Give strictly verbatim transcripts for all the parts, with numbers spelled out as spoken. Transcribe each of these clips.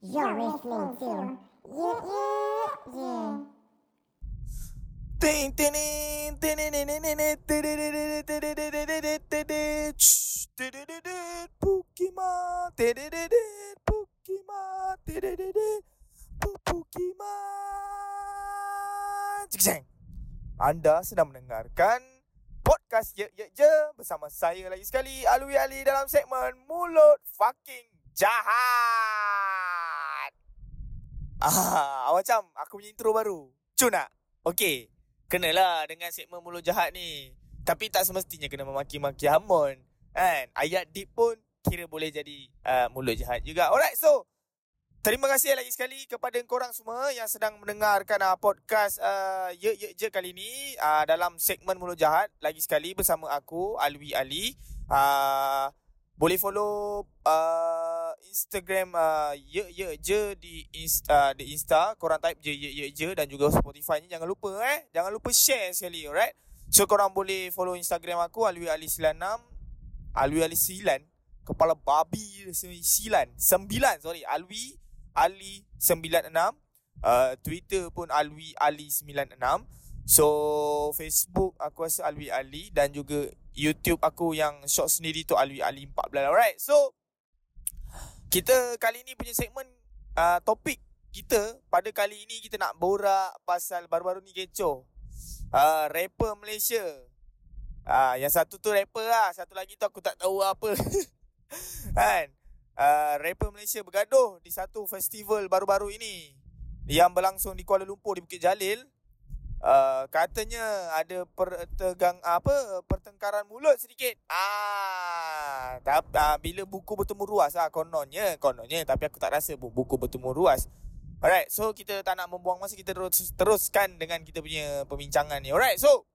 You're listening to Ye Yak Jer. Ting ting ting ting ting ting ting. Anda sedang mendengarkan podcast Ye Yak Jer bersama saya lagi sekali, Alwi Ali, dalam segmen Mulut Fucking Jahat. Ah, macam aku punya intro baru. Cun nak? Okey, kenalah dengan segmen Mulut Jahat ni. Tapi tak semestinya kena memaki-maki hamun, kan? Ayat deep pun kira boleh jadi uh, mulut jahat juga. Alright, so terima kasih lagi sekali kepada korang semua yang sedang mendengarkan uh, podcast uh, Ye Yak Jer kali ni uh, dalam segmen Mulut Jahat. Lagi sekali bersama aku, Alwi Ali. Uh, boleh follow uh, Instagram uh, Ye Yak Jer di, uh, di Insta. Korang type je Ye Yak Jer, dan juga Spotify ni jangan lupa eh. Jangan lupa share sekali, alright? So korang boleh follow Instagram aku, Alwi Ali sembilan enam. Alwi Ali sembilan? Kepala babi sembilan. Sembilan, sorry. Alwi Ali sembilan enam, uh, Twitter pun Alwi Ali sembilan enam. So Facebook aku rasa Alwi Ali, dan juga YouTube aku yang short sendiri tu Alwi Ali empat belas. Alright, so kita kali ni punya segmen uh, topik kita pada kali ini, kita nak borak pasal baru-baru ni kecoh uh, rapper Malaysia. uh, Yang satu tu rapper lah, satu lagi tu aku tak tahu apa. Kan? Uh, rapper Malaysia bergaduh di satu festival baru-baru ini yang berlangsung di Kuala Lumpur, di Bukit Jalil. Uh, katanya ada pertegang apa pertengkaran mulut sedikit. Ah, tak, ah bila buku bertemu ruas ah kononnya, kononnya tapi aku tak rasa buku bertemu ruas. Alright, so kita tak nak membuang masa, kita terus, teruskan dengan kita punya pembincangan ni. Alright, so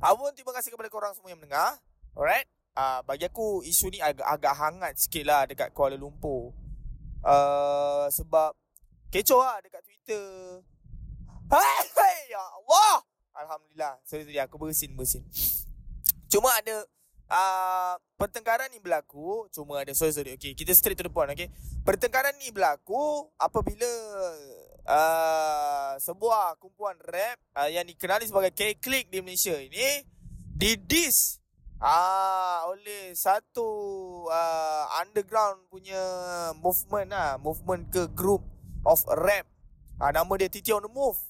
abang terima kasih kepada korang semua yang mendengar. Alright. Uh, bagi aku isu ni agak, agak hangat sikit lah dekat Kuala Lumpur, uh, sebab kecoh lah dekat Twitter. Hai, hai, ya Allah, Alhamdulillah, sorry sorry aku bersin-bersin. Cuma ada uh, pertengkaran ni berlaku. Cuma ada sorry sorry okay, kita straight to the point, okay? Pertengkaran ni berlaku apabila uh, sebuah kumpulan rap uh, yang dikenali sebagai K-Click di Malaysia ini didis Ah, oleh satu uh, underground punya movement lah, movement ke group of rap. Ah, nama dia T T on the move.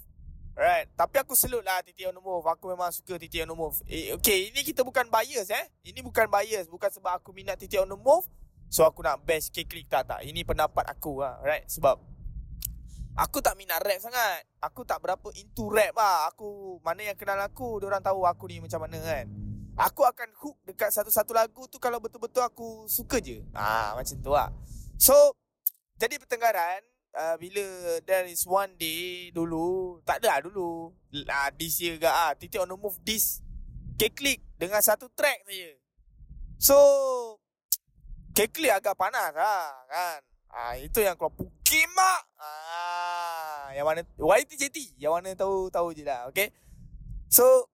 Right, tapi aku salute lah T T on the move. Aku memang suka T T on the move. Eh, okay, ini kita bukan bias eh. Ini bukan bias, bukan sebab aku minat T T on the move so aku nak bash K-Click, tak tak. Ini pendapat aku lah, right? Sebab aku tak minat rap sangat. Aku tak berapa into rap lah. Aku, mana yang kenal aku, diorang tahu aku ni macam mana kan. Aku akan hook dekat satu-satu lagu tu kalau betul-betul aku suka je. Ah, macam tu lah. So, jadi pertengkaran uh, bila there is one day dulu, tak ada lah dulu. Ah, this year ke ah, T T on the move this K-Click dengan satu track saja. So, K-Click agak panas lah kan. Ah, itu yang keluar Pukimak. Ah, yang mana Y T J T, yang mana tahu-tahu je lah, okay? So,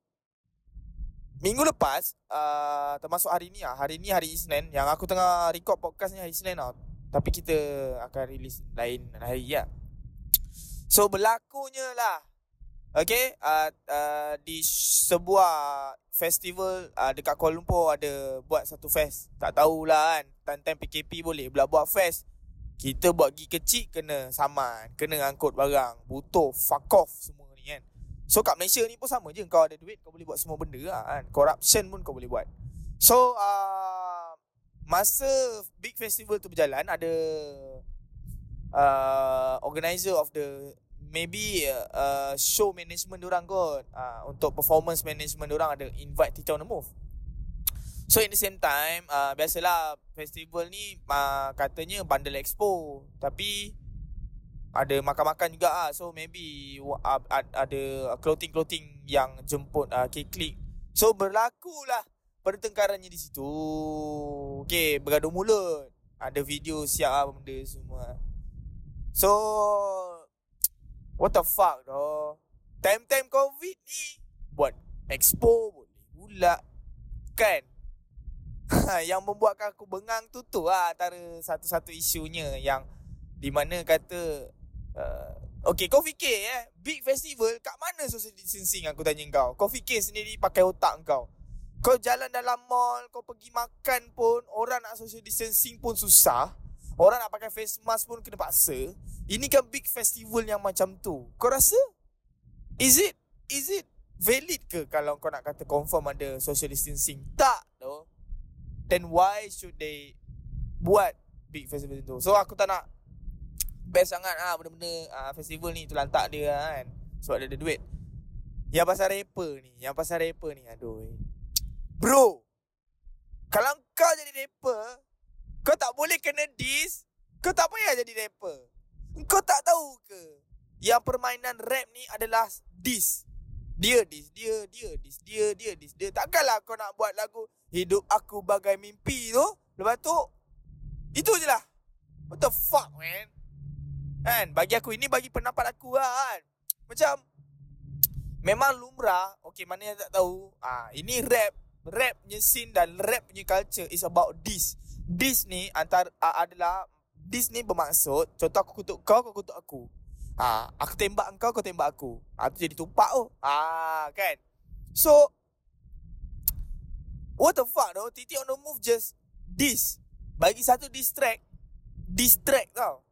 minggu lepas, uh, termasuk hari ni lah. Hari ni hari Isnin, yang aku tengah record podcast ni hari Isnin lah. Tapi kita akan release lain hari lah. So berlakunya lah, okay, uh, uh, di sebuah festival uh, dekat Kuala Lumpur ada buat satu fest. Tak tahulah kan, time-time P K P boleh pula buat fest. Kita buat gig kecil kena saman, kena angkut barang, butuh fuck off semua ni kan. So kat Malaysia ni pun sama je. Kau ada duit, kau boleh buat semua benda lah kan. Corruption pun kau boleh buat. So uh, masa big festival tu berjalan, ada uh, organizer of the, maybe uh, show management diorang kot, uh, untuk performance management diorang ada invite T T on the move. So in the same time, uh, biasalah festival ni uh, katanya bundle expo, tapi ada makan-makan juga ah. So maybe uh, ada clothing-clothing yang jemput uh, K-Click. So berlakulah pertengkarannya di situ. Okay, bergaduh mulut. Ada video siap lah benda semua. So what the fuck doh. Time-time COVID ni buat expo boleh pula kan. Yang membuatkan aku bengang tu tu lah, antara satu-satu isunya yang di mana kata uh, okay, kau fikir eh big festival kat mana social distancing? Aku tanya kau, kau fikir sendiri pakai otak kau. Kau jalan dalam mall, kau pergi makan pun orang nak social distancing pun susah. Orang nak pakai face mask pun kena paksa. Ini kan big festival yang macam tu. Kau rasa Is it Is it valid ke kalau kau nak kata confirm ada social distancing? Tak doh. Then why should they buat big festival tu? So aku tak nak best sangat ah benda-benda ah, festival ni tu lantak dia kan, sebab dia ada duit. Yang pasal rapper ni, yang pasal rapper ni aduh. Bro, kalau kau jadi rapper, kau tak boleh kena diss. Kau tak payah jadi rapper. Kau tak tahu ke yang permainan rap ni adalah diss? Dia dis, dia, dia dis, dia, dia dis, dia. Takkanlah kau nak buat lagu hidup aku bagai mimpi tu, lepas tu itu je lah. What the fuck man? Kan, bagi aku, ini bagi pendapat aku lah kan. Macam memang lumrah. Okay, mana yang tak tahu ah, ini rap, rap punya scene dan rap punya culture is about diss. Diss ni antara ah, adalah diss ni bermaksud, contoh aku kutuk kau, kau kutuk aku. Ha, aku tembak engkau, kau tembak aku. Ha, tu jadi tumpak tu. Ha, kan? So, what the fuck though? T T on the move just diss. Bagi satu diss track. Diss track tau.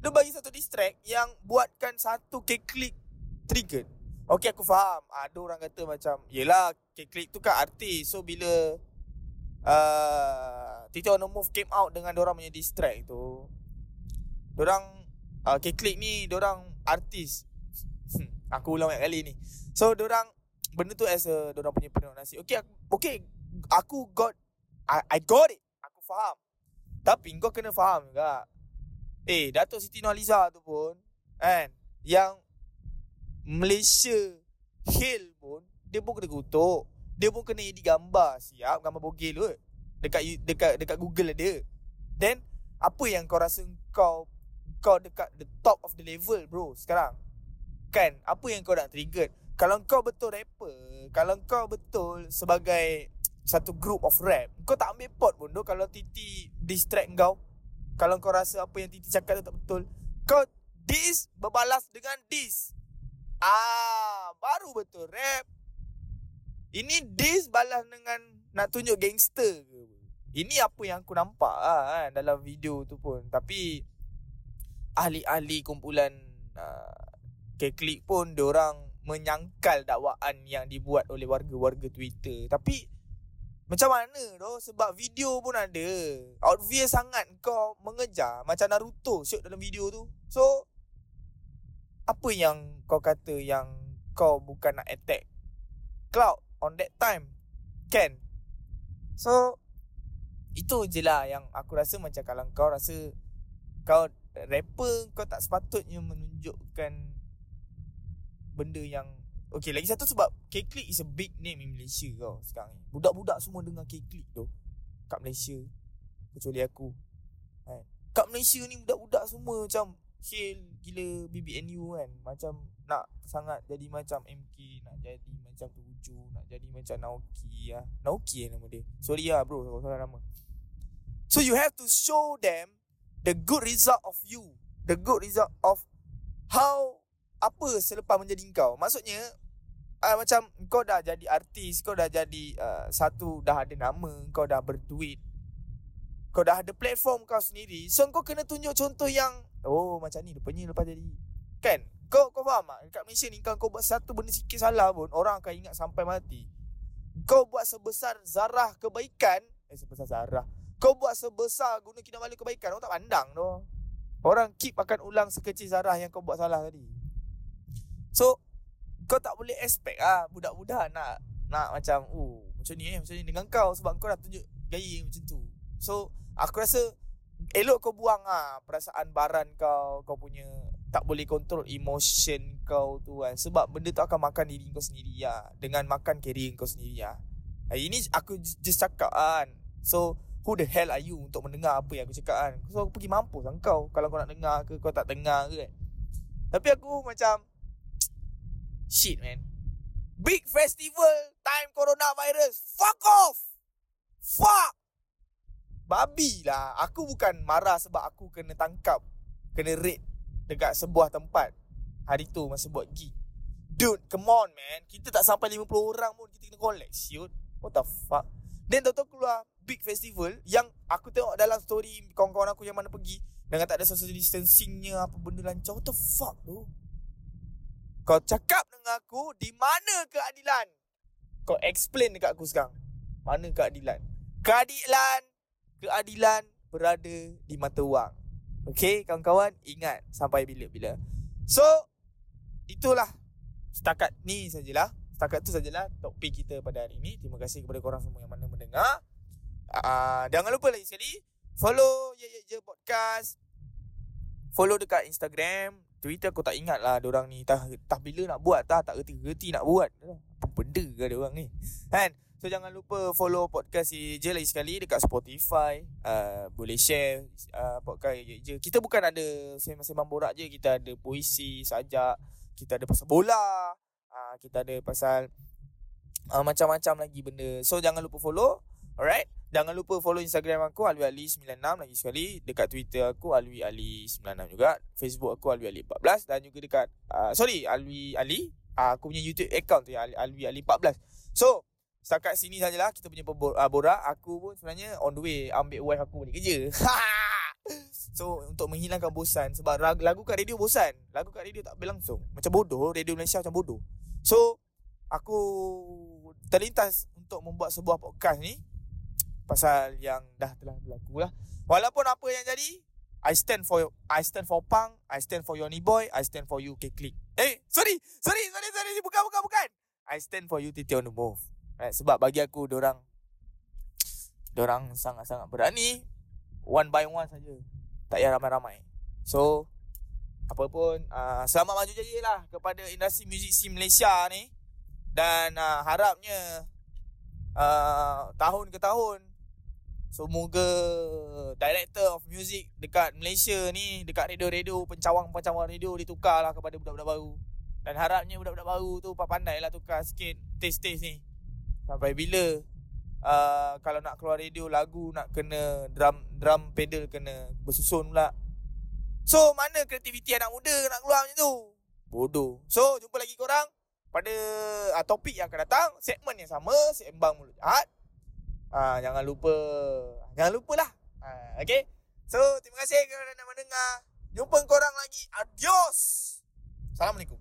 Dia bagi satu diss track yang buatkan satu K-Click trigger. Okay, aku faham. Ada orang kata macam, yelah, K-Click tu kan artis. So, bila uh, T T on the move came out dengan diorang punya diss track tu, diorang Uh, K-Click ni dorang artis. hmm, Aku ulang banyak kali ni. So dorang benda tu as a dorang punya penonasi. Okay, okay, aku got I, I got it. Aku faham. Tapi kau kena faham juga. Eh, Datuk Siti Nurhaliza tu pun kan, yang Malaysia Hill pun, dia pun kena kutuk. Dia pun kena edit gambar. Siap gambar bogel tu dekat, dekat, dekat Google ada. Then apa yang kau rasa kau kau dekat the top of the level bro sekarang? Kan, apa yang kau nak trigger? Kalau kau betul rapper, kalau kau betul sebagai satu group of rap, kau tak ambil pot pun doh. Kalau T T distract kau, kalau kau rasa apa yang T T cakap tu tak betul, kau diss berbalas dengan diss. Ah, baru betul rap. Ini diss balas dengan nak tunjuk gangster ke? Ini apa yang aku nampak ah kan, dalam video tu pun. Tapi ahli-ahli kumpulan uh, K-Click pun diorang menyangkal dakwaan yang dibuat oleh warga-warga Twitter. Tapi macam mana doh, sebab video pun ada. Obvious sangat kau mengejar macam Naruto shoot dalam video tu. So apa yang kau kata yang kau bukan nak attack Cloud on that time? Kan? So itu je lah yang aku rasa. Macam kalau kau rasa kau rapper, kau tak sepatutnya menunjukkan benda yang okay. Lagi satu sebab K-Click is a big name in Malaysia tau sekarang ni. Budak-budak semua dengar K-Click tu kat Malaysia, kecuali aku kan. Kat Malaysia ni budak-budak semua macam chill gila B B N U kan. Macam nak sangat jadi macam M K, nak jadi macam Tuju, nak jadi macam Naoki lah. Naoki lah nama dia. Sorry lah bro kalau salah nama. So you have to show them the good result of you, the good result of how, apa selepas menjadi kau. Maksudnya uh, macam kau dah jadi artis, kau dah jadi uh, satu, dah ada nama, kau dah berduit, kau dah ada platform kau sendiri. So kau kena tunjuk contoh yang oh macam ni dia punya lepas jadi. Kan? Kau kau faham tak? Dekat Malaysia ni kau, kau buat satu benda sikit salah pun orang akan ingat sampai mati. Kau buat sebesar zarah kebaikan, eh sebesar zarah kau buat sebesar guna kinamala kebaikan, orang tak pandang tu. Orang keep akan ulang sekecil zarah yang kau buat salah tadi. So kau tak boleh expect ah budak-budak nak nak macam oh macam ni eh macam ni dengan kau, sebab kau dah tunjuk gaya macam tu. So aku rasa elok kau buang ah perasaan baran kau, kau punya tak boleh kontrol emotion kau tu kan. Sebab benda tu akan makan diri kau sendiri ah, dengan makan career kau sendiri ah. Ini aku just cakap kan. So who the hell are you untuk mendengar apa yang aku cakap kan? So aku pergi mampus lah kau, kalau kau nak dengar ke, kau tak dengar ke kan? Tapi aku macam shit man, big festival time coronavirus, fuck off, fuck. Babi lah. Aku bukan marah sebab aku kena tangkap kena raid dekat sebuah tempat hari tu masa buat gig. Dude, come on man, kita tak sampai lima puluh orang pun kita kena collect, shoot. What the fuck. Then tau-tau keluar big festival yang aku tengok dalam story kawan-kawan aku yang mana pergi dengan tak ada social distancingnya, apa benda lancar. What the fuck tu? Kau cakap dengan aku, di mana keadilan? Kau explain dekat aku sekarang, mana keadilan? Keadilan Keadilan berada di mata wang. Okay kawan-kawan, ingat sampai bila-bila. So itulah, setakat ni sajalah, setakat tu sajalah topik kita pada hari ini. Terima kasih kepada korang semua yang mana mendengar. Uh, jangan lupa lagi sekali follow Ye Yak Jer Podcast. Follow dekat Instagram, Twitter aku tak ingat lah diorang ni tah, tah bila nak buat, tah tak reti-reti nak buat. Apa benda ke diorang ni kan? So jangan lupa follow podcast Ye Yak Jer lagi sekali dekat Spotify. uh, Boleh share uh, podcast Ye Yak Jer. Kita bukan ada sembang-sembang borak je, kita ada puisi, sajak, kita ada pasal bola, uh, kita ada pasal uh, macam-macam lagi benda. So jangan lupa follow. Alright, jangan lupa follow Instagram aku Alwi Ali sembilan enam lagi sekali, dekat Twitter aku Alwi Ali sembilan enam juga, Facebook aku Alwi Ali empat belas, dan juga dekat uh, sorry Alwi Ali, uh, aku punya YouTube account tu ya, Alwi Ali empat belas. So setakat sini sajalah kita punya borak. Aku pun sebenarnya on the way ambil wife aku balik kerja. So untuk menghilangkan bosan, sebab lagu kat radio bosan, lagu kat radio tak berlangsung, macam bodoh. Radio Malaysia macam bodoh. So aku terlintas untuk membuat sebuah podcast ni pasal yang dah telah berlaku lah. Walaupun apa yang jadi, I stand for I stand for Punk, I stand for Yoni Boy, I stand for you K-Click. Eh sorry Sorry Sorry sorry Bukan bukan bukan I stand for you T T on the move. Right, sebab bagi aku dorang Dorang sangat-sangat berani. One by one saja, tak payah ramai-ramai. So apa pun, uh, selamat maju jaya lah kepada industri muzik scene Malaysia ni. Dan uh, harapnya uh, tahun ke tahun, semoga director of music dekat Malaysia ni, dekat radio-radio, pencawang-pencawang radio ditukar lah kepada budak-budak baru. Dan harapnya budak-budak baru tu pandai lah tukar sikit taste-taste ni. Sampai bila Uh, kalau nak keluar radio, lagu nak kena drum drum pedal kena bersusun pula. So mana kreativiti anak muda nak keluar macam tu? Bodoh. So jumpa lagi korang pada uh, topik yang akan datang, segmen yang sama, sembang mulut jahat. uh, Jangan lupa Jangan lupalah uh, okay. So terima kasih kerana nak mendengar. Jumpa korang lagi. Adios. Assalamualaikum.